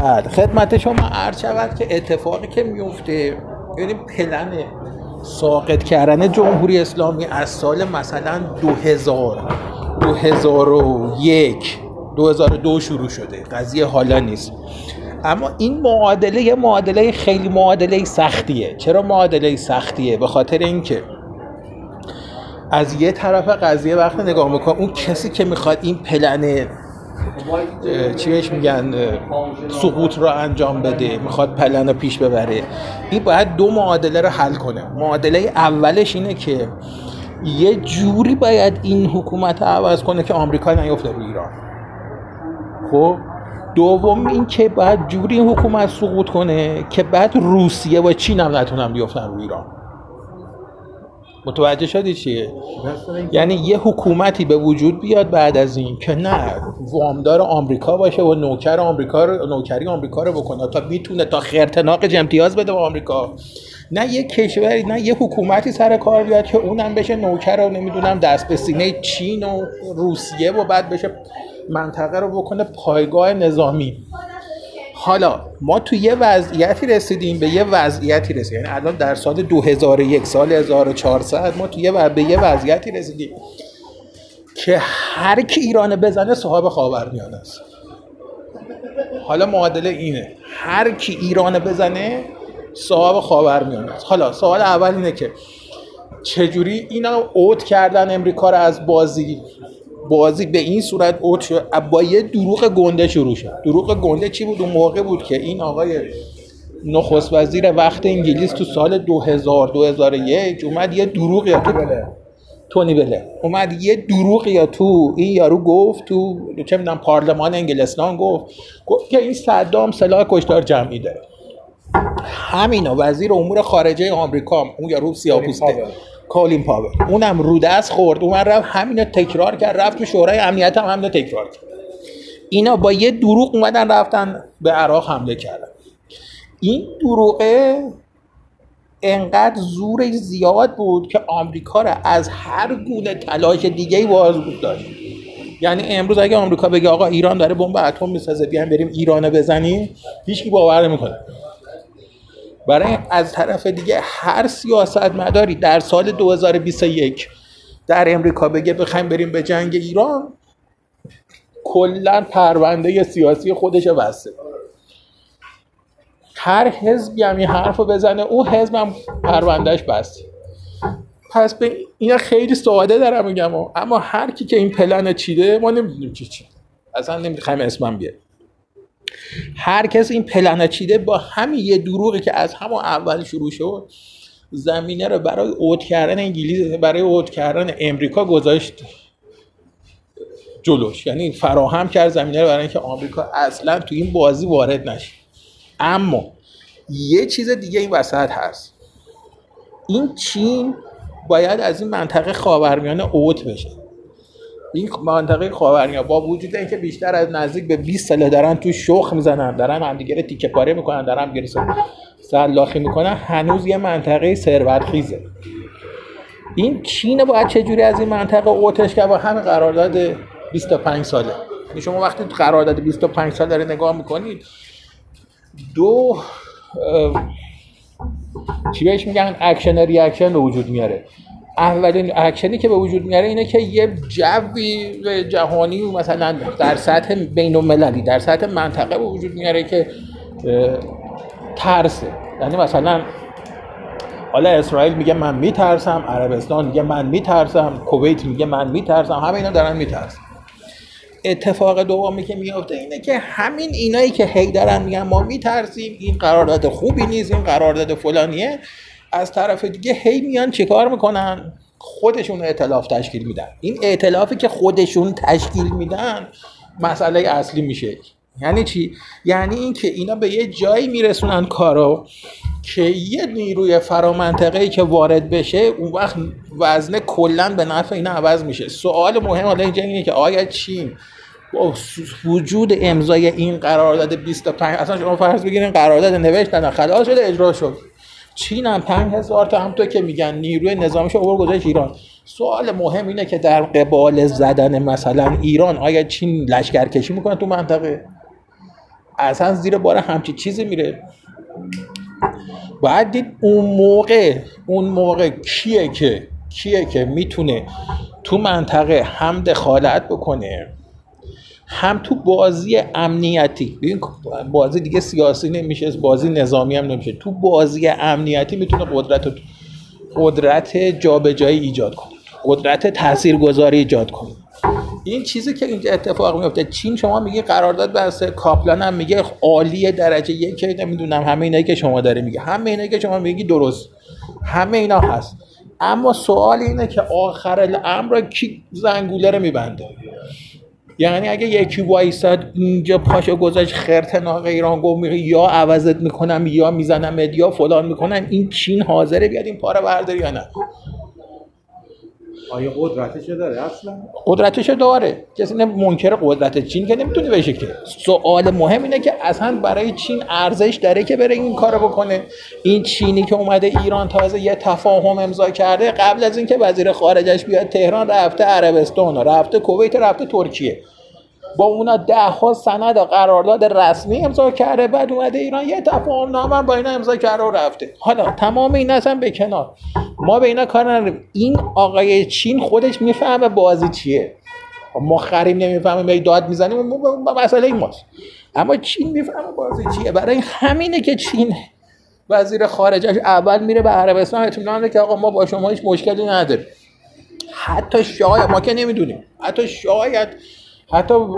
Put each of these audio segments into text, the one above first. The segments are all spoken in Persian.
بعد خدمت شما عرض شود که اتفاقی که میفته، یعنی پلن ساقط کردن جمهوری اسلامی از سال مثلا 2000 2001 2002 شروع شده، قضیه حالا نیست. اما این معادله یه معادله خیلی معادله سختیه. چرا معادله سختیه؟ به خاطر اینکه از یه طرف قضیه وقت نگاه میکنم اون کسی که میخواد این پلن چی بهش میگن سقوط را انجام بده، میخواد پلن را پیش ببره، این باید دو معادله را حل کنه. معادله اولش اینه که یه جوری باید این حکومت را عوض کنه که آمریکا نیفته به ایران. خب دوم این که باید جوری این حکومت سقوط کنه که بعد روسیه و چین هم نتونن بیافتن رو ایران. متوجه شدی چیه؟ یعنی یه حکومتی به وجود بیاد بعد از این که نه وامدار آمریکا باشه و نوکر آمریکا، نوکری آمریکا رو بکنه تا میتونه تا خرطناقش امتیاز بده به آمریکا، نه یه کشوری، نه یه حکومتی سر کار بیاد که اونم بشه نوکر و نمیدونم دست به سینه چین و روسیه و بعد بشه منطقه رو بکنه پایگاه نظامی. حالا ما تو یه وضعیتی رسیدیم، یعنی الان در سال 2001 سال 1400 ما تو یه وضعیتی رسیدیم که هر کی ایران بزنه صاحب خاورمیانه است. حالا معادله اینه، هر کی ایران بزنه صاحب خاورمیانه است. حالا سوال اول اینه که چجوری اینا اوت کردن امریکا رو از بازی به این صورت اوت شد. با یه دروغ گنده شروع شد. دروغ گنده چی بود؟ اون موقع بود که این آقای نخست وزیر وقت انگلیس تو سال 2000 2001 اومد یه دروغ یا تو تونی بله اومد یه دروغ یا تو این یارو گفت تو چه میدونم پارلمان انگلستان گفت که این صدام سلاح کشتار جمعی داره. همینا وزیر امور خارجه آمریکا اون یارو سیاه‌پوسته کالین پاور اونم رو دست خورد، اومد رفت همینو تکرار کرد، رفت تو شورای امنیت هم همینو تکرار کرد. اینا با یه دروغ اومدن رفتن به عراق حمله کردن. این دروغه انقدر زور زیاد بود که آمریکا را از هر گونه تلاش دیگه‌ای باز داشت. یعنی امروز اگه آمریکا بگه آقا ایران داره بمب اتم میسازه بیان بریم ایرانو بزنیم، هیچکی باور نمیکنه. برای از طرف دیگه هر سیاستمداری در سال 2021 در امریکا بگه بخوایم بریم به جنگ ایران، کلا پرونده سیاسی خودش واسه هر حزبی هم این حرفو بزنه اون حزب هم پروندهش بسته. پس به اینا خیلی ساده دارم میگم، اما هر کی که این پلن چیده ما نمیدونیم چی اصلا نمیخوایم اسمم بیاد. هر کس این پلن چیده با همین یه دروغی که از همون اول شروع شد زمینه رو برای اوت کردن انگلیس، برای اوت کردن امریکا گذاشت جلوش. یعنی فراهم کرد زمینه رو برای اینکه آمریکا اصلا تو این بازی وارد نشه. اما یه چیز دیگه این وسط هست، این چین باید از این منطقه خاورمیانه اوت بشه. این منطقه خاورمیانه با وجود اینکه بیشتر از نزدیک به 20 ساله دارن تو شخ میزنن، دارن همدیگه رو تیکه پاره میکنن، دارن همدیگه رو سلاخی میکنن، هنوز یه منطقه ثروتخیزه. این چین باید چجوری از این منطقه اوتش کرد؟ با همین قرارداد 25 ساله. شما وقتی قرارداد 25 ساله داره نگاه میکنید، دو چی بهش میگن اکشن و ریاکشن به وجود میاره. اولین اکشنی که به وجود میاره اینه که یه جوی جهانی مثلا در سطح بین المللی در سطح منطقه به وجود میاره که ترسه. یعنی مثلا حالا اسرائیل میگه من میترسم، عربستان میگه من میترسم، کویت میگه من میترسم، همه اینا دارن میترسن. اتفاق دومی که میفته اینه که همین اینایی که هی دارن میگن ما میترسیم، این قرارداد خوبی نیست، این قرارداد فلانیه، از طرف دیگه هی میان چیکار میکنن؟ خودشون ائتلاف تشکیل میدن. این ائتلافی که خودشون تشکیل میدن مسئله اصلی میشه. یعنی چی؟ یعنی این که اینا به یه جایی میرسونن کارو که یه نیروی فرامنطقه‌ای که وارد بشه اون وقت وزنه کلاً به نفع اینا عوض میشه. سوال مهم حالا اینجا اینه که آیا چین با وجود امضای این قرارداد 25 اصلا شما فرض بگیرین قرارداد نوشتن خلاص شده اجرا شد، چین هم 5000 تا هم تو که میگن نیروی نظامیش عبور گذاشت ایران. سوال مهم اینه که در قبال زدن مثلا ایران آیا چین لشکرکشی میکنه تو منطقه؟ اصلا زیر بار همچین چیزی میره. باید دید اون موقع کیه که میتونه تو منطقه هم دخالت بکنه، هم تو بازی امنیتی. ببین بازی دیگه سیاسی نمیشه، بازی نظامی هم نمیشه، تو بازی امنیتی میتونه قدرت جابجایی ایجاد کنه، قدرت تاثیرگذاری ایجاد کنه. این چیزی که اینجا اتفاق میفته. چین شما میگه قرارداد بسته، کاپلان هم میگه عالیه درجه یکی، نمیدونم همه اینایی که شما داره میگه، همه اینایی که شما میگی درست، همه اینا هست. اما سوال اینه که آخر الامر کی زنگوله رو میبنده؟ یعنی اگه یکی وایساد اینجا پاشو گذاشت خرطناق ایران گفت یا عوضت میکنم یا میزنم یا فلان میکنم، این چین حاضره بیاد این پاره برداره یا نه؟ آیا قدرتشو داره اصلا؟ قدرتشو داره، کسی منکر قدرت چین که نمیتونه بشه. که سوال مهم اینه که اصلا برای چین ارزش داره که بره این کارو بکنه؟ این چینی که اومده ایران تازه یه تفاهم امضا کرده، قبل از اینکه وزیر خارجش بیاد تهران رفته عربستان، رفته کویت، رفته ترکیه، با اونا ده ها سند و قرارداد رسمی امضا کرده، بعد اومده ایران یه تفاهم نامه با اینا امضا کرده و رفته. حالا تمام اینا اصلا به کنار، ما به اینا کار نداریم. این آقای چین خودش میفهمه بازی چیه، ما خریم نمیفهمیم، به داد میزنیم، مسئله ماست. اما چین میفهمه بازی چیه. برای همینه که چین وزیر خارجهش اول میره به عربستان اطمینان بده که آقا ما با شما هیچ مشکلی نداریم، حتی شاید ما که نمیدونیم، حتی شاید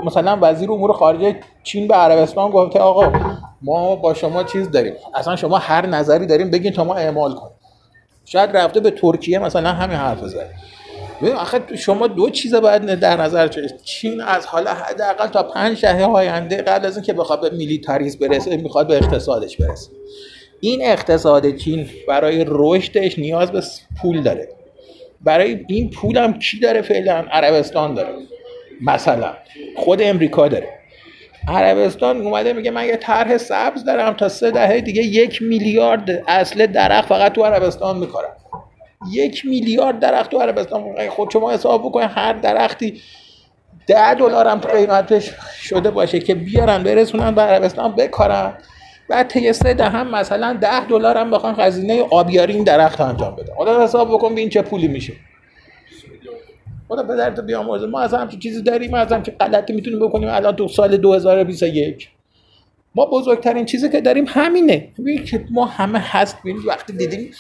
مثلا وزیر امور خارجه چین به عربستان گفته آقا ما با شما چیز داریم، اصلا شما هر نظری داریم بگین تا ما اعمال کنیم. شاید رفته به ترکیه مثلا همین حرف زد. ببین آخه شما دو چیز باید در نظر بگیرید. چین از حالا حداقل تا 5 دهه آینده قبل از اینکه بخواد به میلیتاریسم برسه، میخواد به اقتصادش برسه. این اقتصاد چین برای رشدش نیاز به پول داره. برای این پول هم کی داره؟ فعلا عربستان داره، مثلا خود امریکا داره. عربستان اومده میگه من یه طرح سبز دارم، تا 3 دهه دیگه 1 میلیارد اصل درخت فقط تو عربستان میکارم. 1 میلیارد درخت تو عربستان. خود شما حساب بکنید هر درختی $10 هم قیمتش شده باشه که بیارن برسونن به عربستان بکارن، بعد طی 3 دهه هم مثلا $10 هم بخوان خزینه آبیاری این درخت انجام بده. حالا حساب بکن ببین چه پولی میشه. خدا پدرتو بیامرزه. ما از همچین چیزی داریم، ما از همچین غلطی میتونیم بکنیم. الان تو سال 2021 ما بزرگترین چیزی که داریم همینه. ببین که ما همه هست. ببین وقتی دیدیم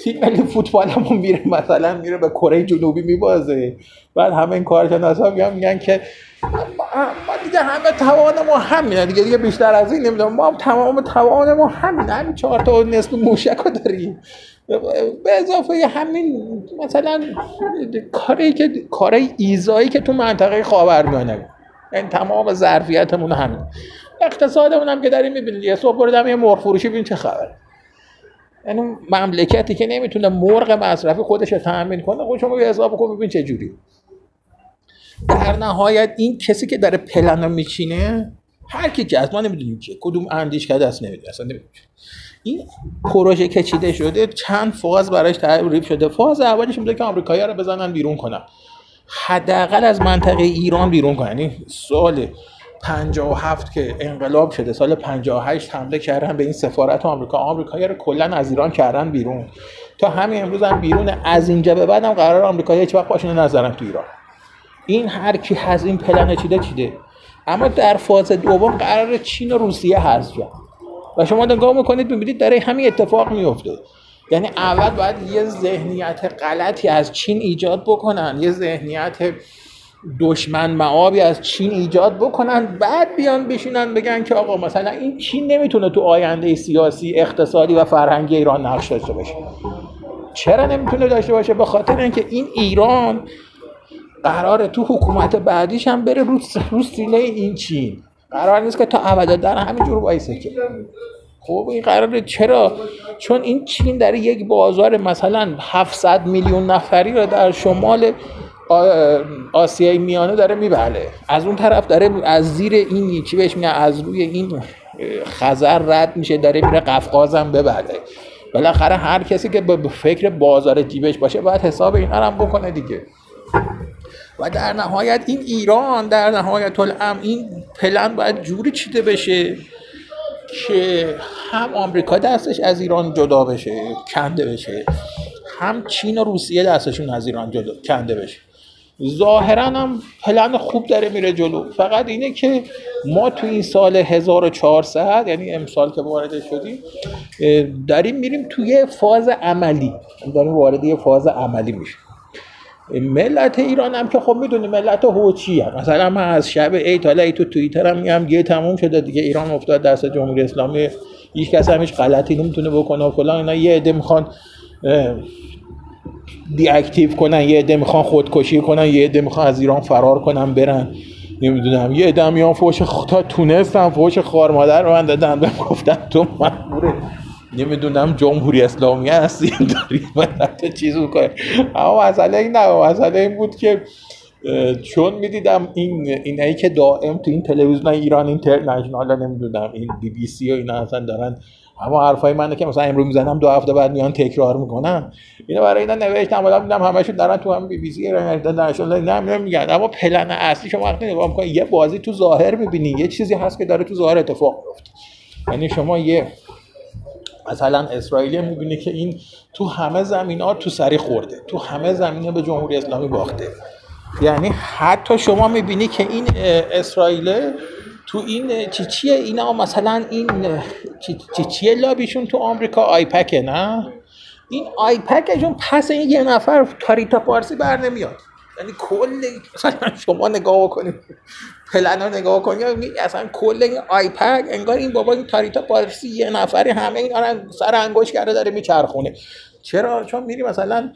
تیم ملی فوتبالمون میره مثلا میره به کره جنوبی میبازه، بعد همه این کارشناسا میگن که ما دیگه همه توانمون همینه دیگه بیشتر از این نمیدونم، ما هم تمام توانمون همینه، همین 4 تا نصف موشکو داریم. به اضافه همین مثلا کاری ایزایی که تو منطقه خاورمیانه، این تمام ظرفیتمون همین، اقتصادمون هم که داریم میبینید. یه صبح بردم یه مرغ فروشی ببین چه خبره. یعنی مملکتی که نمیتونه مرغ مصرفی خودش رو تامین کنه، خود شما یه حساب بکن ببین چه جوری. در نهایت این کسی که داره پلنو میچینه، هر کی که از ما نمیدونیم که کدوم اندیشکده است، نمیدونیم اصلا نمیدونیم. این پروژه که چیده شده چند فاز براش تعریف شده. فاز اولش میگه که آمریکایی‌ها رو بزنن بیرون کنن، حداقل از منطقه ایران بیرون کنن. یعنی سال 57 که انقلاب شده، سال 58 حمله کردن به این سفارت آمریکا، آمریکایی‌ها رو کلا از ایران کردن بیرون. تا همین امروز هم بیرون. از اینجا به بعد هم قرار آمریکایی‌ها هیچ وقت پاشون نذارن تو ایران. این هر کی از این پلن چیده. اما در فاز دوم قرار چین و روسیه هست جا. و شما نگاه میکنید میبینید داره همین اتفاق میفته. یعنی اول باید یه ذهنیت غلطی از چین ایجاد بکنن، یه ذهنیت دشمن مآبی از چین ایجاد بکنن، بعد بیان بشینن بگن که آقا مثلا این چین نمیتونه تو آینده سیاسی، اقتصادی و فرهنگی ایران نقش داشته باشه. چرا نمیتونه داشته باشه؟ به خاطر اینکه این ایران قراره تو حکومت بعدیش هم بره رو سینه این چین. قرار نیست که تا ابد در همینجور وایسه که خب این قراره. چرا؟ چون این چین داره یک بازار مثلا 700 میلیون نفری رو در شمال آسیای میانه داره میبله، از اون طرف داره از زیر این چی بهش میگن از روی این خزر رد میشه، داره میره قفقاز هم ببله. بالاخره هر کسی که به فکر بازار جیبش باشه باید حساب اینا هم بکنه دیگه. و در نهایت این ایران، در نهایت الامر این پلن باید جوری چیده بشه که هم آمریکا دستش از ایران جدا بشه، کنده بشه، هم چین و روسیه دستشون از ایران جدا کنده بشه. ظاهراً هم پلن خوب داره میره جلو. فقط اینه که ما تو این سال 1400 یعنی امسال که وارد شدیم داریم میریم توی فاز عملی، داریم وارد یه فاز عملی میشه. ملت ایران هم که خب میدونی ملت هوچی هم. مثلا من از شب عید تا عید تو توییتر هم میگم دیگه تموم شده دیگه، ایران افتاد دست جمهوری اسلامی، هیچ کس هم هیچ غلطی نمیتونه بکنه فلان اینا. یه عده میخوان دی اکتیو کنن، یه عده میخوان خودکشی کنن، یه عده میخوان از ایران فرار کنن برن، نمیدونم یه عده میان فوش تا تونس هم فوش خوار مادر رو من دادن، بهم گفتن تو مجبوره نمیدونم جمهوری اسلامی هستی داری مدت چیز میکنه. اما مسئله این نه، مسئله این بود که چون میدیدم اینایی که دائم تو این تلویزیون ایران اینترنشنال نمیدونم این بی بی سی و اینا اصلا دارن اما حرفای منه که مثلا امروز میزنم دو هفته بعد میان تکرار میکنن، اینو برای اینا نوشتم الان میدم همشون دارن تو هم بی بی سی ایران میگن. اما پلن اصلی شما وقتی نگاه میکنی یه بازی تو ظاهر میبینی، یه چیزی هست که داره تو ظاهر اتفاق میفته. یعنی شما یه مثلا اسرائیل میبینی که این تو همه زمینا تو سری خورده، تو همه زمینا به جمهوری اسلامی باخته. یعنی حتی شما میبینی که این اسرائیل تو این چیه اینا مثلا این چیه لابیشون تو آمریکا آیپکه، نه این آیپکشون پس این یه نفر تاریتا پارسی بر نمیاد. یعنی کل مثلا شما نگاه کنید پلنا نگاه کنید اصلا کل این آیپک انگار این بابا این تاریتا پارسی یه نفری همه اینا سر انگوش کرده داره میچرخونه. چرا؟ چون میری مثلا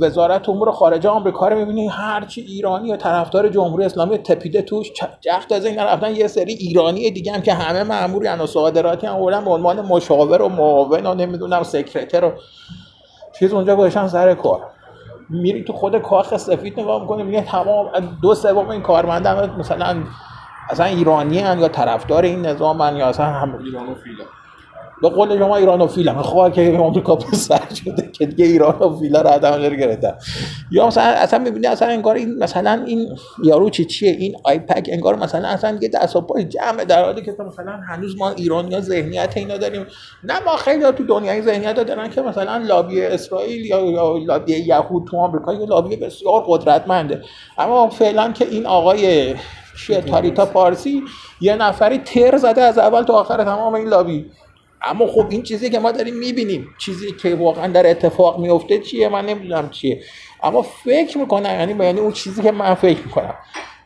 وزارت امور خارجه آمریکا رو می‌بینی هرچی ایرانی یا طرفدار جمهوری اسلامی تپیده توش جخت از این رفتن، یه سری ایرانی دیگه هم که همه مأمورین و صادراتی هم اولن به عنوان مشاور و معاون و نمیدونم سکرتر و چیز اونجا گذاشتن سر کار. میری تو خود کاخ سفید نگاه می‌کنی میگه تمام 2/3 این کارمندا مثلا اصلا ایرانی ان یا طرفدار این نظامن یا اصلا هم ایرانوفیلن. به قول شما ایرانوفیل هم خواه که آمریکا پسر شده که دیگه ایرانوفیل ها رو آدم داره گرده. یا مثلا اصلا میبینی اصلا انگار این مثلا این یارو چیه این آیپک انگار مثلا اصلا یه دست و پای جمعه، در حالی که مثلا هنوز ما ایرانی ها ذهنیت اینا داریم. نه ما خیلی ها تو دنیای ذهنیت دارن که مثلا لابی اسرائیل یا لابی یهود تو آمریکا یه لابی بسیار قدرتمنده، اما فعلا که این آقای تاریتا پارسی یه نفری تر زده از اول تا آخر تمام این لابی. اما خب این چیزی که ما داریم میبینیم، چیزی که واقعا در اتفاق میفته چیه من نمیدونم چیه، اما فکر میکنم یعنی اون چیزی که من فکر میکنم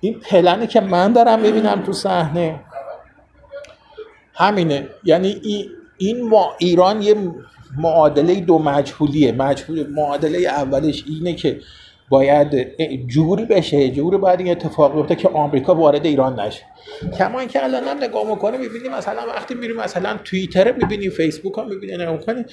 این پلنی که من دارم میبینم تو صحنه همینه. یعنی این ما ایران یه معادله دو مجهولیه. معادله اولش اینه که باید جوری بشه، جوری باید این اتفاق بیفته که آمریکا وارد ایران نشه. کما اینکه الان هم نگاه میکنه میبینی مثلا وقتی میری مثلا توییتر میبینی، فیسبوک ها میبینی، نگاه میکنی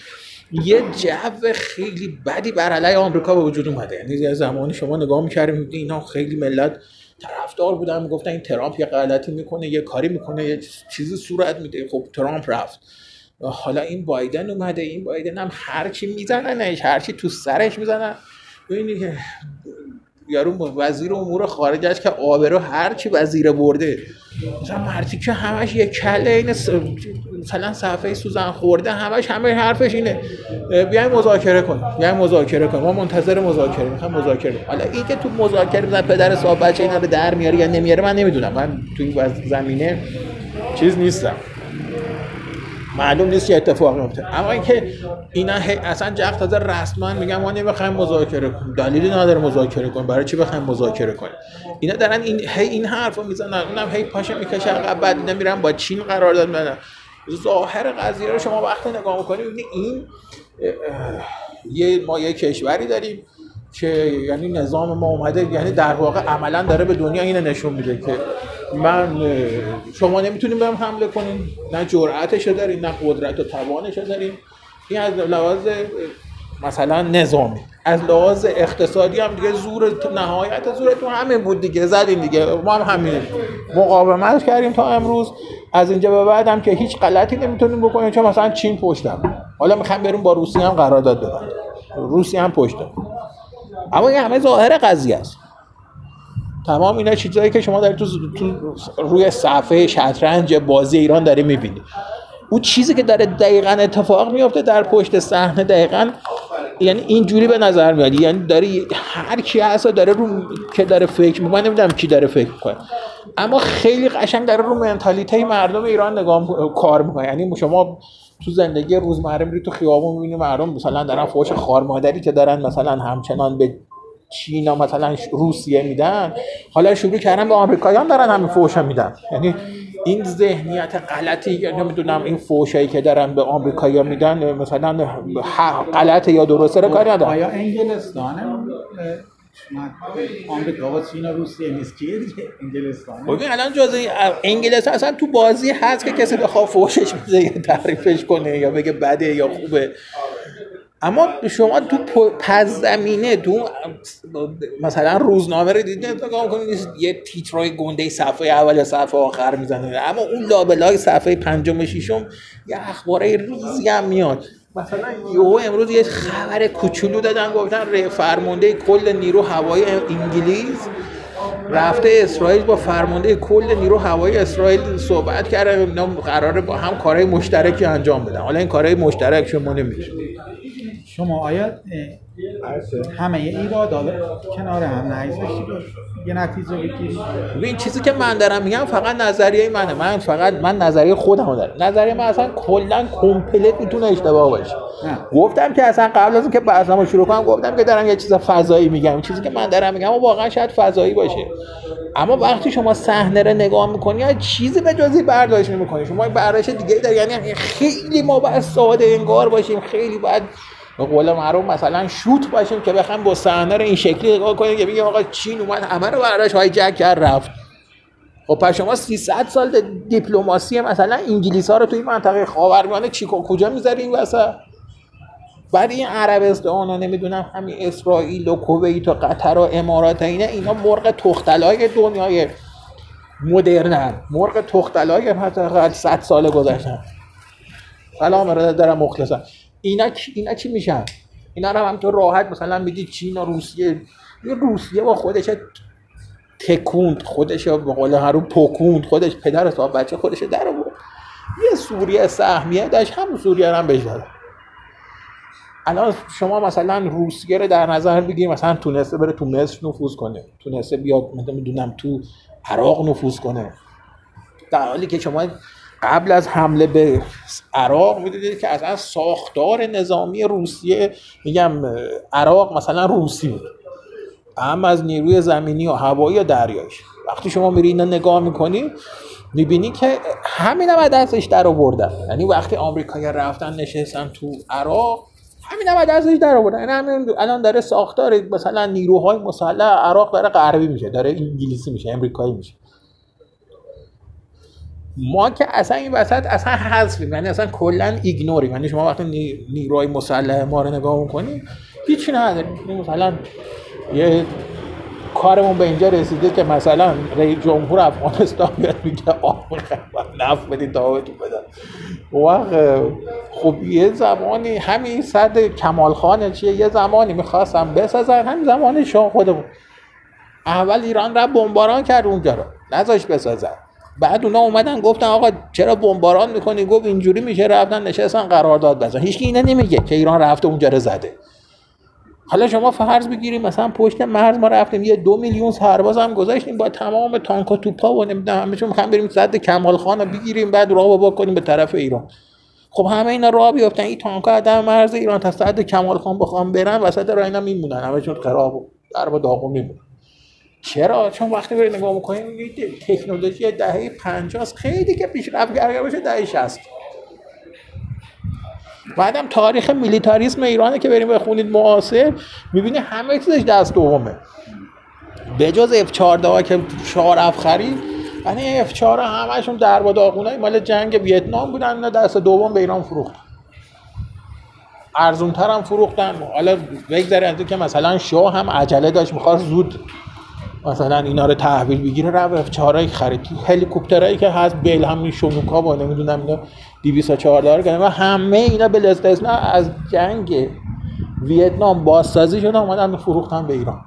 یه جو خیلی بدی بر علیه آمریکا به وجود اومده. یعنی زمانی شما نگاه میکردی میبینی اینا خیلی ملت طرفدار بودن، میگفتن این ترامپ یه غلطی میکنه، یه کاری میکنه، یه چیزی صورت میده. خب ترامپ رفت، حالا این بایدن اومده، این بایدن هم هرچی میزننش، هرچی تو سرش میزنن. ببینی که یارو وزیر امور خارجه که آبرو هرچی وزیر برده مثلا مرتی که همش یه کله اینه، مثلا صفحه سوزن خورده همه حرفش اینه بیایم مذاکره کنیم. ما منتظر مذاکره میخوایم حالا این که تو مذاکره مثلا پدر صاحب بچه اینا رو در میاره یا نمیاره من نمیدونم، من تو این زمینه چیز نیستم، معلوم نیست چه اتفاقی میفته. اما اینکه اینا اصلا جغ تازه رسما میگن ما نمیخوایم مذاکره کنیم، دلیلی نداره مذاکره کنیم، برای چی بخوایم مذاکره کنیم؟ اینا دارن این حرفو میزنن، اونم پاشو میکشه عقب، بعد اینا میرن با چین قرارداد میبندن. ظاهر قضیه رو شما وقتی نگاه میکنید میبینید این ما یه کشوری داریم که یعنی نظام ما اومده، یعنی در واقع عملا داره به دنیا اینو نشون میده که شما نمیتونیم بهم حمله کنین، نه جرأتشو دارین، نه قدرت و توانشو دارین. این از لحاظ مثلا نظامی، از لحاظ اقتصادی هم دیگه زور نهایت زورتون همین بود دیگه، زدین دیگه، ما هم همین مقاومت کردیم تا امروز. از اینجا به بعد هم که هیچ غلطی نمیتونیم بکنیم چون مثلا چین پشتم، حالا میخوام بریم با روسیه هم قرارداد ببندیم، روسیه هم پشتم. اما این همه ظاهر قضیه است. تمام اینا چیزایی که شما دارید تو روی صفحه شطرنج بازی ایران داری میبینید. اون چیزی که داره دقیقاً اتفاق میفته در پشت صحنه دقیقاً، یعنی اینجوری به نظر میاد، یعنی داری هر کی هست داره رو که داره فکر میکنه، نمیدونم کی داره فکر میکنه، اما خیلی قشنگ داره رو منتالیته مردم ایران نگاه کار میکنه. یعنی شما تو زندگی روزمره میری تو خیابون میبینی مردم مثلا دارن فحش خارمادری که دارن مثلا همچنان به چینا مثلا روسیه میدن، حالا شروع کردن به آمریکاییان دارن همین فحشا میدن. یعنی این ذهنیت غلطی، نمیدونم این فحشایی که دارن به آمریکایی‌ها میدن مثلا غلطه یا درسته رو کاری ندارن. آیا انگلستان آمریکا و چین و روسیه نیست که انگلستان؟ ببین الان جزء انگلستان اصلا تو بازی هست که کسی بخواد فحشش بده یا تعریفش کنه یا بگه بده یا خوبه، اما شما تو پس زمینه تو مثلا روزنامه رو دیدید نگاه می‌کنید یه تیترای گنده صفحه اول یا صفحه آخر میزنه، اما اون لابلای صفحه پنجم و ششم یه اخبارای ریزی هم میاد. مثلا یهو امروز یه خبر کوچولو دادن، گفتن فرمانده کل نیرو هوایی انگلیس رفته اسرائیل، با فرمانده کل نیرو هوایی اسرائیل صحبت کرده، قراره با هم کارهای مشترکی انجام بدن. حالا این کارهای مشترک شما نمی‌شید. شما آیا همه ایرادات کنار هم نگذاشتید یه نتیجه بگیرید؟ این چیزی که من دارم میگم فقط نظریه منه، من نظریه خودمو دارم. نظریه من اصلا کلا کامپلت میتونه اشتباه باشه. گفتم که اصلا قبل از اینکه برنامه شروع کنم گفتم که دارم یه چیز فضایی میگم، چیزی که من دارم میگم واقعا شاید فضایی باشه، اما وقتی شما صحنه رو نگاه میکنی یا چیزی به جزی برداشت نمیکنی، شما برداشت دیگه داری. یعنی خیلی ما باید ساده انگار باشیم، خیلی باید به قول معروف مثلا شوت باشیم که بخوام با صحنه رو این شکلی نگاه کنیم که بگیم آقا چین اومد همه رو براش هایجک کرد رفت. خب پس شما 300 سال دیپلماسی مثلا انگلیس‌ها رو توی منطقه خاورمیانه چیکو کجا می‌ذارین واسه؟ بعد این عربستان ها نمیدونم همین اسرائیل و کویت و قطر و امارات اینا مرغ تختلای دنیای مدرنن، مرغ تختلای مثلا 100 سال گذشته. سلام عرض دارم مخلصم. اینا چی میشن؟ اینا رو هم تو راحت مثلا میگی چین و روسیه. روسیه با خودش تکوند، خودش به قول هرو پکوند، خودش پدر صاحب بچه خودش در آورد. یه سوریه سهمیه داشت، همون سوریه رو هم بجاله. الان شما مثلا روسیه رو در نظر بگیریم مثلا تونسته بره تو مصر نفوذ کنه، تونسته بیاد میدونم تو عراق نفوذ کنه، در حالی که شما قبل از حمله به عراق میدیدید که اصلا ساختار نظامی روسیه، میگم عراق مثلا روسی بود، هم از نیروی زمینی و هوایی و دریایش. وقتی شما میری اینا نگاه میکنی میبینی که همینا بعد ازش در آوردن. یعنی وقتی آمریکایی‌ها رفتن نشستن تو عراق همینا بعد ازش در آوردن. یعنی همین الان داره ساختار مثلا نیروهای مسلح عراق داره غربی میشه، داره انگلیسی میشه، آمریکایی میشه. ما که اصلا این وسط اصلا حذفیم، یعنی اصلا کلا ایگنوریم. یعنی شما وقتی نیروهای مسلح ما رو نگاه می‌کنی هیچی نداریم. مثلا یه کارمون به اینجا رسیده که مثلا رئیس جمهور افغانستان میاد میگه آب نفت بدید دعوتون بدن. وقت خب یه زمانی همین صدر کمالخان چیه یه زمانی می‌خواستن بسازن، همین زمانی شاه خودمون اول ایران را بمباران کرد اونجا رو نذاش بسازن. بعد اونا اومدن گفتن آقا چرا بمباران میکنی؟ گفت اینجوری میشه. رفتن نشستن قرارداد بزن. هیچکی اینا نمیگه که ایران رفته اونجا رو زده. حالا شما فرض بگیریم مثلا پشت مرز ما رفتیم یه 2 میلیون سرباز هم گذاشتیم با تمام تانک و توپا و نمیدونم همه چون میخوایم بریم سد کمال خان رو بگیریم بعد راه بابا کنیم به طرف ایران. خب همه اینا راه بیافتن، این تانک‌ها آدم مرز ایران تا سد کمال خان بخوام برن وسط راه اینا میمونن، همه چون خراب درب داغون میمونن. چرا؟ چون وقتی برای نگاه میکنیم میگید تکنولوژی دهه 50 خیلی که پیشرفت کرده باشه دهه 60. بعدم تاریخ میلیتاریسم ایرانه که بریم بخونید معاصر میبینی همه چیزش دست دومه به جز F-14 ها که 4 افخری. یعنی F-4 ها همشون درب و داغونای مال جنگ ویتنام بودن، اینا دست دوم به ایران فروختن، ارزونتر هم فروختن. حالا بگذارید از اینکه مثلا شاه هم عجله داشت میخواست زود مثلا اینا رو تحویل بگیره، رو F-4 خرید، هلیکوپترایی که هست بلهم شونوکا و نمیدونم اینا 214 کردن و همه اینا به استثنا از جنگ ویتنام بازسازی شدن اومدن فروختن به ایران.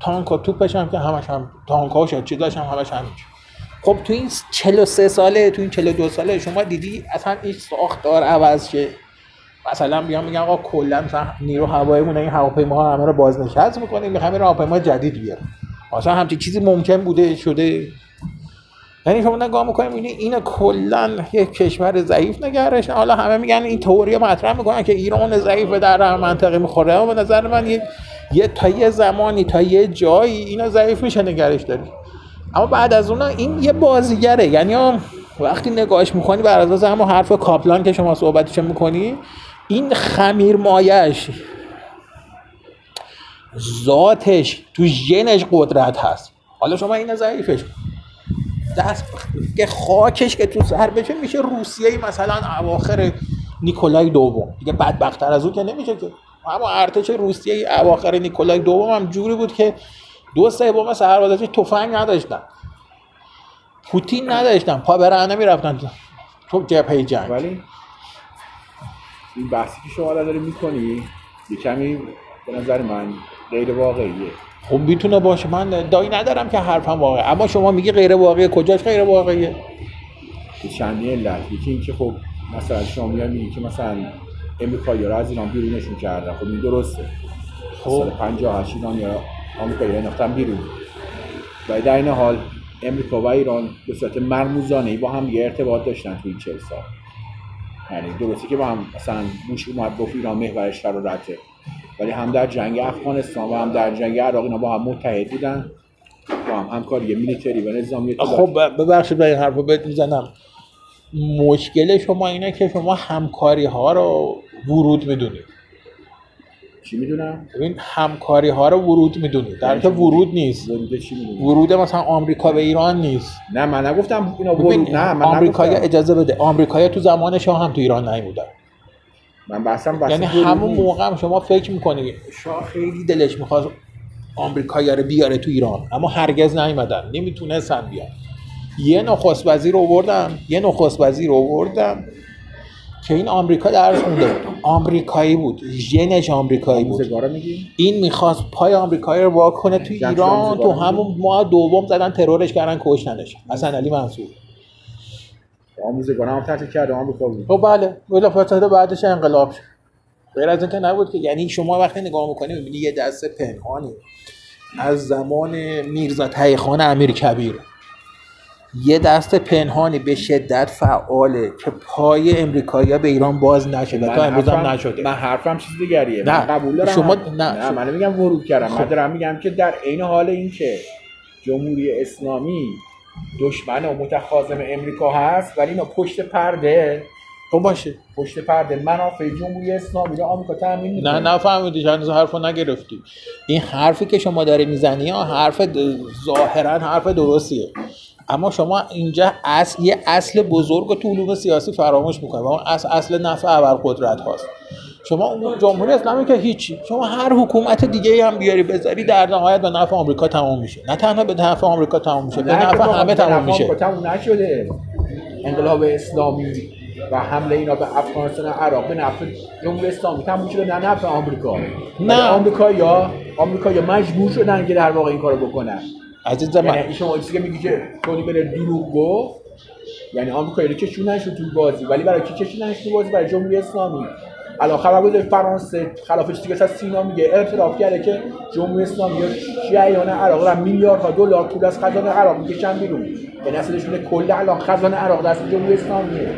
تانکا توپش هم که همش هم تانکاش چیزاش هم همش همین. خب تو این 43 ساله تو این 42 ساله شما دیدی اصلا این ساختار عوض شه؟ مثلا میگن آقا کلا مثلا نیرو هواییمون این هواپیماها همه رو بازنشست می‌کنیم، می‌خوایم هواپیمای جدید بیاریم. اصلا همچین چیزی ممکن بوده شده؟ یعنی شما نگاه می‌کنیم این کلا یک کشور ضعیف نگرش. حالا همه میگن این تئوری مطرح می‌کنن که ایران ضعیفه در منطقه می‌خوره، اما به نظر من یه تا یه زمانی تا یه جایی اینا ضعیف میشه نگرش داری، اما بعد از اونها این یه بازیگره. یعنی وقتی نگاهش می‌کنی بر اساس همون حرف کاپلان که شما صحبتش می‌کنی، این خمیرمایه‌اش ذاتش تو ژنش قدرت هست. حالا شما این ضعیفش دست که خاکش که تو سر بشه میشه روسیه مثلا اواخر نیکولای دوم، دیگه بدبخت‌تر از اون که نمیشه که. اما ارتش روسیه اواخر نیکولای دوم هم جوری بود که 2/3 سربازاش تفنگ نداشتن، پوتین نداشتن، پا برهنه میرفتن تو جبهه جنگ. ولی این بحثی که شما داری میکنی یه کمی به نظر من غیر واقعیه. خب میتونه باشه، من دایی ندارم که حرفم واقعه، اما شما میگی غیر واقعیه، کجاش غیر واقعیه؟ به چندی علت. یکی اینکه خب مثلا شما میگی که مثلا امریکایی‌ها از ایران بیرونشون کردن، خب این درسته. خب سال 58 ایرانی‌ها آمریکایی‌ها انداختن بیرون، و در این حال امریکا و ایران به صورت مرموزانه‌ای با هم ارتباط داشتن تو این 40 سال. یعنی درسته که با هم مثلا موش اومد گفت ایران محورش شرارته، ولی هم در جنگ افغانستان و هم در جنگ عراق اینا با هم متحد بودن، با هم همکاری میلیتری و نظامی. خب ببخشید این حرفو بهت میزنم، مشکل شما اینه که شما همکاری ها رو ورود میدونید. چی میدونم؟ ببین همکاری ها رو ورود میدونید، در حالی ورود نیست. ورود مثلا آمریکا به ایران نیست. نه من نگفتم اینا ورود، نه من آمریکا اجازه بده. آمریکا تو زمان شاه هم تو ایران نمیبودن. من بحثم یعنی همون موقع هم شما فکر میکنید شاه خیلی دلش میخواست آمریکایی‌ها رو بیاره تو ایران، اما هرگز نیومدن، نمیتونستن بیان. یه نخست وزیر آوردم که این آمریکا درش مونده بود، آمریکایی بود، ژنش آمریکایی بود. این میخواست پای آمریکایی رو وا کنه تو ایران، تو همون ماه دوم زدن ترورش کردن، کشتنش. حسن علی منصور آموزگار هم تحت کرد آمریکا بود. خب بله، بلافاصله بعدش انقلاب شد. غیر از اینکه نبود که. یعنی شما وقتی نگاه میکنی میبینی یه دسته پنهانی از زمان میرزا تقی‌خان امیرکبیر، یه دست پنهانی به شدت فعاله که پای امریکایی‌ها به ایران باز نشه و تا امروز هم نشده. من حرفم چیز دیگریه. من قبول دارم شما نه من میگم ورود کردم. خب. من دارم میگم که در عین حال اینکه جمهوری اسلامی دشمن و متخاصم امریکا هست، ولی اینا پشت پرده تو باشه، پشت پرده منافع جمهوری اسلامی رو آمریکا تامین می‌کنه. نه نفهمیدی، هنوز حرفو نگرفتی. این حرفی که شما داری میزنی حرف ظاهرا حرف درستیه، اما شما اینجا یه اصل بزرگ تو علوم سیاسی فراموش میکنید و اون اصل نفع ابرقدرت هاست. شما اون جمهوری اسلامی که هیچی، شما هر حکومت دیگه‌ای هم بیاری بذاری در نهایت به نفع آمریکا تمام میشه. نه تنها به نفع آمریکا تمام میشه، به نفع همه تمام میشه. تمام نشده انقلاب اسلامی و حمله اینا به افغانستان و عراق به نفع جمهوری اسلامی تمام میشه، نه نفع آمریکا. نه آمریکا یا مجبور شدن که در واقع این کارو بکنن. عزیزم یعنی شما چیزی که میگی که تونی بره دروغ گفت، یعنی آمریکایی رو کشوننش تو بازی، ولی برای کی کشوننش تو بازی؟ برای جمهوری اسلامی. الان خبر بود فرانسه خلاف چیزی که سینا میگه اعتراف کرده که جمهوری اسلامی یا شیعیان عراق را میلیاردها دلار پول از خزانه عراق میکشن بیرون. یعنی اصلشون کل الان خزانه عراق دست جمهوری اسلامیه.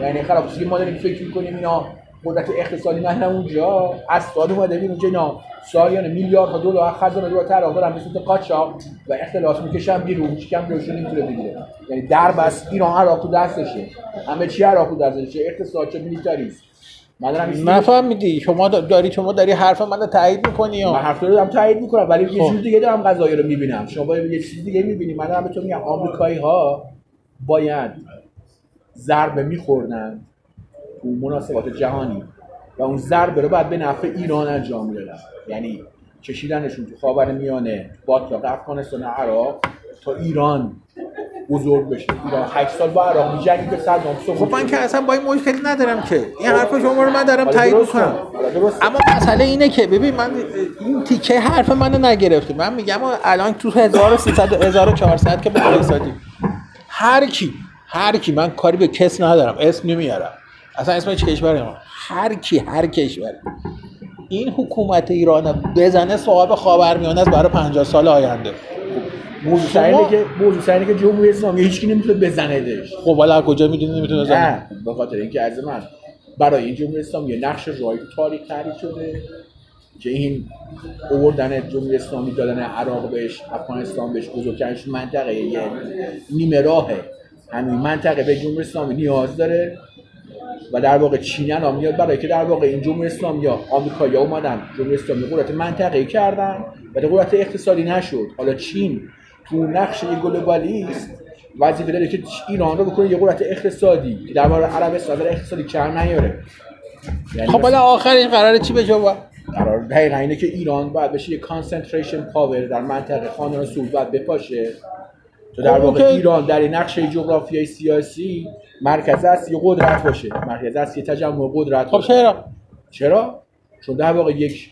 یعنی خلاف چیزی ما داریم فکر می‌کنیم اینا قدرت اقتصادی ندارن اونجا، اسناد اومده ببین اونجا اینا سالیان میلیاردها دلار خزانه دولت عراق دارن به صورت قاچاق و اختلاس میکشن بیرون، هیچ کم روشون نمیتونه بگیره. یعنی دربست ایران عراق تو دستشه، همه چی عراق تو دستشه، اقتصاد چه میلیتاریست. من دارم نفهمیدی، شما داری حرف منو تایید میکنی یا من حرف تو رو دارم تایید میکنم، ولی یه جور دیگه دارم قضایا رو میبینم، شما یه چیز دیگه میبینی. من دارم بهتون میگم آمریکایی ها باید ضربه میخورن تو مناسبات جهانی و اون ضربه رو بعد به نفع ایران انجام میدادن. یعنی کشیدنشون تو خاورمیانه، باطلاق افغانستان، عراق تا ایران بزرگ بشه. ایران 8 سال با عراق می‌جنگید به صد ناموس. خب من که اصلا با این مشکلی ندارم که این حرف شما رو من دارم تایید می‌کنم. اما مسئله اینه که ببین من این تیکه حرف منو نگرفتی. من میگم الان تو 1300 1400 که به حسابی هر کی من کاری به کس ندارم، اسم نمیارم، اصلا اسم هیچ کشوری نمیارم، هر کشور این حکومت ایران بزنه صاحب خاورمیانه است برای 50 سال آینده. موضوع سرینه که جمهوری اسلامی هیچکی نمیتونه بزندش. خب والا کجا میدونی نمیتونه بزنه؟ به خاطر اینکه از من برای این جمهوری اسلامی یه نقش رایج تاریخ تعریف شده که این آوردن جمهوری اسلامی دادن عراق بهش، افغانستان بهش، بزرگترش منطقه یه نیمه راهه همین منطقه به جمهوری اسلامی نیاز داره و در واقع چینیان هم میاد برای که در واقع این جمهوری اسلامی ها آمریکایی‌ها اومدن جمهوری اسلامی قدرت منطقه‌ای کردن و قدرت اقتصادی نشد. حالا چین تو نقش گلوبالیست وظیفه داره که ایران رو بکنه یه قدرت اقتصادی که در واقع عربستان اقتصادی کم نیاره. خب حالا آخرش قراره چی بشه؟ قرار دقیقاً اینه که ایران باید بشه یه کانسنتریشن پاور در منطقه خاندان سلطنت بپاشه. تو در واقع ایران در این نقشه جغرافیایی سیاسی مرکز است یه قدرت باشه، مرکز است یه تجمع قدرت. خب چرا؟ چون در واقع یک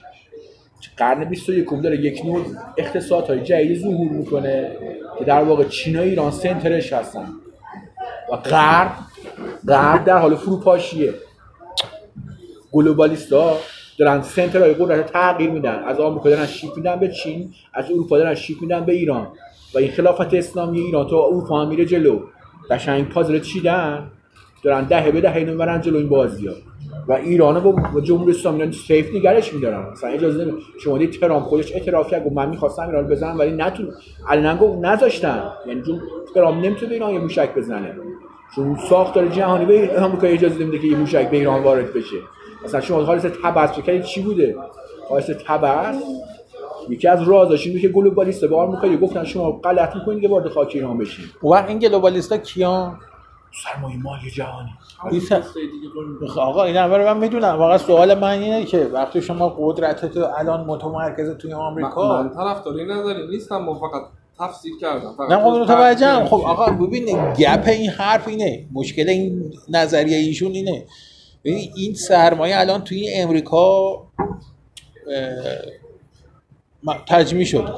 قرن 21 داره یک نوع اقتصادهای جدید ظهور میکنه که در واقع چین و ایران سنترش هستن و غرب در حال فروپاشیه. گلوبالیستا دارن سنترهای قدرت تغییر میدن، از آمریکا دارن شیفت میدن به چین، از اروپا دارن شیفت میدن به ایران و این خلافت اسلامی ایران تو اروپا میره جلو. قشنگ پازل چیدن، دارن دهه به دهه میبرن جلو این بازی‌ها و ایرانو با جمهوری اسلامی سیف نگرش می‌دارن. مثلا اجازه نمیدن. شما دید ترامپ خودش اعتراف کرد گفت من می‌خواستم ایران بزنم ولی نتون الانگو نذاشتن. یعنی چون ترامپ نمی‌تونه ایران یه موشک بزنه. چون ساختار جهانی به آمریکا اجازه نمیده که یه موشک به ایران وارد بشه. مثلا شما حادثه تبعث فکر چی بوده؟ حادثه تبعث یکی از رازاش اینه که گلوبالیستا به آمریکا گفتن شما غلط می‌کنید که وارد خاک ایران بشین. اون این گلوبالیستا کیان؟ سرمایه مالی جهانی. این سرمایه دیگه آقا اینا من میدونم. واقعا سوال من اینه که وقتی شما قدرتت الان متمرکز توی آمریکا، من طرفداری نداری نیستم، من فقط تفسیر کردم. نه متوجهم. خب آقا ببین گپ این حرف اینه، مشکل این نظریه ایشون اینه. ببین این سرمایه الان توی آمریکا تجمیع شد.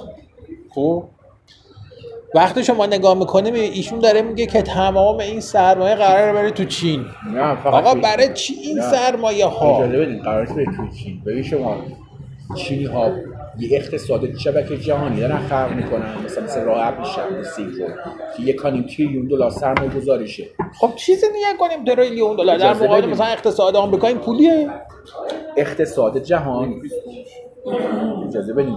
خب وقتی شما نگاه میکنیم ایشون داره میگه که تمام این سرمایه قراره بره تو چین. آقا برای چی این سرمایه ها؟ اجازه بدین قراره بره تو چین. ببین شما چینی ها یه اقتصاد شبکه جهانی دارن خلق میکنن، مثلا راه اپ میشن سیفون که یک $1 trillion سرمایه گذاریشه. خب چیزی نگه کنیم $1 trillion در مقابل مثلا اقتصاد آمریکا این پولیه. اقتصاد جهانی اجازه بدید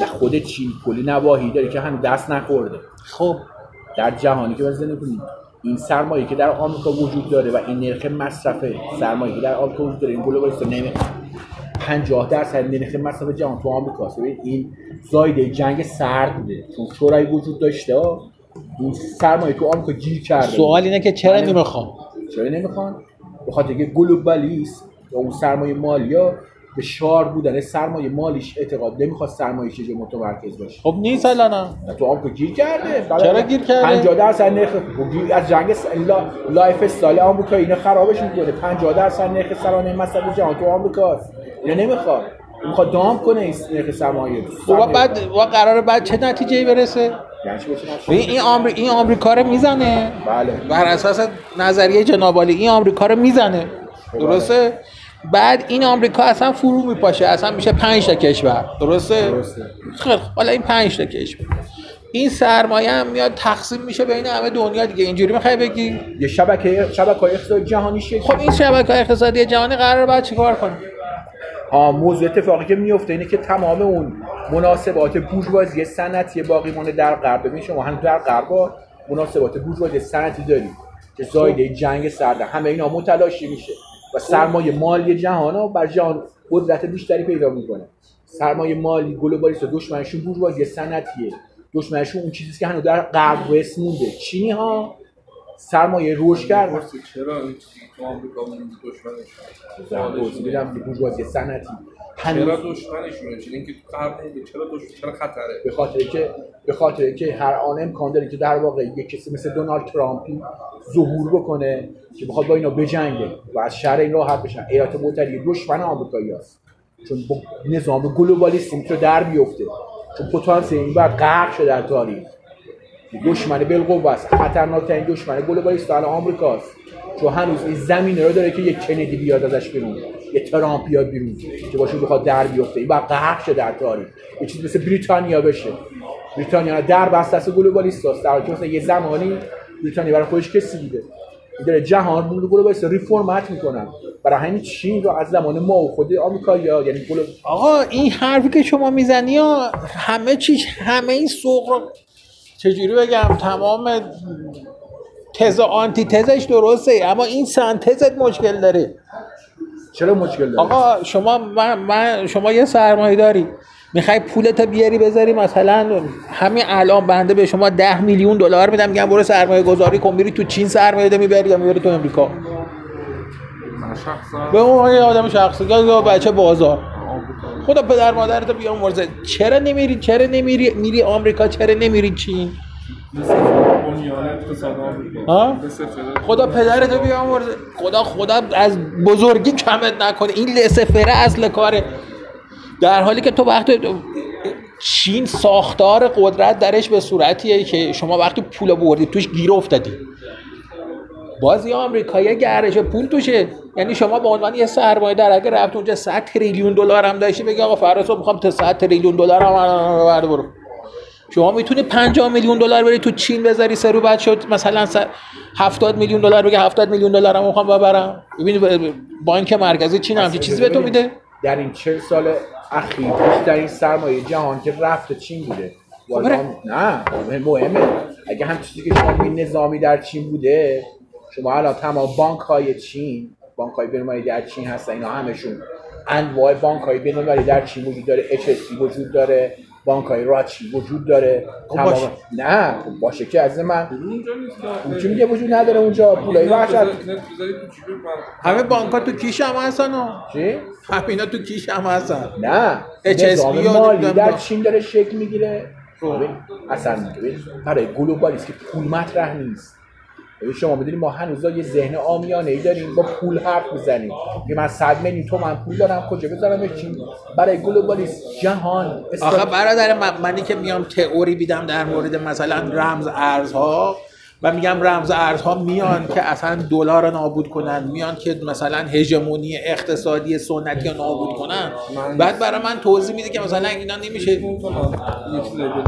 در خود چین پولی نواهی داره که هم دست نخورده. خب در جهانی که بزنه کنید این سرمایه که در آمریکا وجود داره و این نرخ مصرف سرمایه که در آمریکا وجود داره این گلوبالیستا نمی 50% نرخ مصرف جهان تو آمریکا است. این زاید جنگ سرد بوده چون شورای وجود داشته این سرمایه تو آمریکا گیر کرده. سوال اینه که چرا نمیخوان به خاطر اینکه گلوبالیست یا اون سرمایه مالیا به شعار بودن سرمایه مالیش اعتقاد نمیخواد سرمایه چیزی متمرکز باشه. خب نیست الان تو آمریکا گیر کرده. چرا گیر کرده؟ 50% نرخ از جنگ لایف استایل آمریکا اینا خرابش میکنه. 50% نرخ سرانه مصرف جهان تو آمریکاست. اینا نمیخواد دام کنه این نرخ سرمایه. خب بعد و قراره بعد چه نتیجه‌ای برسه؟ این آمریکا رو میزنه. بله. بر اساس نظریه جناب عالی این آمریکا رو میزنه. درسته؟ بعد این آمریکا اصلا فرو میپاشه، اصلا میشه 5 تا کشور. درسته. خیلی حالا این 5 تا کشور این سرمایه هم میاد تقسیم میشه بین همه دنیا دیگه. اینجوری میخوای بگی یه شبکه‌های اقتصادی جهانی شکل. خب این شبکه‌های اقتصادی جهانی قراره بعد چیکار کنه؟ موضوع اتفاقی که میفته اینه که تمام اون مناسبات بورژوازی صنعتی باقی مونده در غرب. ببین شما هم در غرب مناسبات بورژوازی صنعتی دارید که زاید جنگ سرد همه اینا متلاشی میشه و سرمایه مالی جهان‌ها بر جهان قدرت بیشتری پیدا می‌کنه. سرمایه مالی گلوبالیست دشمنشون بورژوازی صنعتیه. دشمنشون اون چیزیه که هنوز در غرب واسه مونده. چینی‌ها سرمایه روش کرد. چرا تو آمریکا دشمنش میگم بورژوازی صنعتی چرا دشمنشونه؟ اینکه تو قرن چرا خطره؟ به خاطر اینکه هر آن امکان داره که در واقع یک کسی مثل دونالد ترامپی ظهور بکنه که بخواد با اینا بجنگه و از شر این راحت بشن. ایالات متحده دشمن آمریکاییاست، چون نظام گلوبالیستی میتونه در بیفته، چون پتانسیل این بعد غرق شده در تاریخ. دشمن بالقوه است، خطرناک‌ترین دشمن گلوبالیست الان آمریکاست، چون هنوز این زمینه رو داره که یک کندی بیاد ازش بیرون، یک ترامپ بیاد بیرون که باشه بخواد در بیفته، این بعد غرق شده در تاریخ. یه چیز مثل بریتانیا بشه، بریتانیا در بسته است گلوبالیستاست، در حالی که یه زمانی بریتانیا برای خودش کسی بوده. در جهان گلوبالیست ریفورمات میکنن، برای همین چین رو از زمان ما و خود آمریکایی‌ها یعنی آقا این حرفی که شما میزنی ها همه چیز، همه این سوق چجوری بگم، تمام تز و آنتی تزش درسته، اما این سنتزت مشکل داره. چرا مشکل داره؟ آقا شما شما یه سرمایه داری میخوای پولت بیاری بذاری، مثلا همین الان بنده به شما 10 میلیون دلار میدم، میگم برو سرمایه گذاری کن، میری تو چین سرمایه ده میبری یا میبری تو امریکا. شخصا به اون آدم شخصی یا بچه بازار خدا پدر مادرت بیامرزه. چرا نمیری میری آمریکا؟ چرا نمیری چین؟ خدا پدرتو بیامرزه، خدا از بزرگی کمت نکنه. این لسفره اصل کاره، در حالی که تو وقتی چین ساختار قدرت درش به صورتیه که شما وقتی پول بردی توش گیر افتادی، بازی آمریکایی گردش پول توشه. یعنی شما به عنوان یه سرمایه‌دار اگه رفت اونجا 100 تریلیون دلار هم داشتی، بگی آقا فردا میخوام تا 100 تریلیون دلار هم برد برو، شما میتونی 50 میلیون دلار بری تو چین بذاری سرو، بعد شد مثلا 70 میلیون دلار، بگی 70 میلیون دلار هم میخوام ببرم. ببین بانک مرکزی چین همچین چیزی به تو میده. در این 40 سال اخیر بیشترین سرمایه جهان که رفت چین بوده. نه مهمه، اگه هم چیزی که شما نظامی در چین بوده، شما الان تمام بانک‌های چین، بانک‌های بین‌المللی در چین هستن، اینا همشون انواع بانک‌های بین‌المللی در چین وجود داره، HSBC وجود داره، بانک‌های راچی وجود داره. تمام نه باشه که عزیز من اونجا نیست، چون میگه وجود نداره اونجا پولای وحشت. همه بانک‌ها تو کیش هم هستن و چی؟ همه اینا تو کیش هم هستن. نه HSBC مالی در چین داره شکل میگیره. اصلا میگه برای گلوبالیست که پول مطرح نیست. شما میدونید ما هنوز یه ذهن عامیانه ای داریم، با پول حرف میزنیم که من 100 میلیون تومن پول دارم کجا بذارمش. چین برای گلوبالیست جهان آخه برادر منی که میام تئوری میدم در مورد مثلا رمز ارزها و میگم رمز ارزها میان که اصلا دلار رو نابود کنن، میان که مثلا هژمونی اقتصادی سنتی رو نابود کنن، بعد برای من توضیح میده که مثلا اینا نمیشه.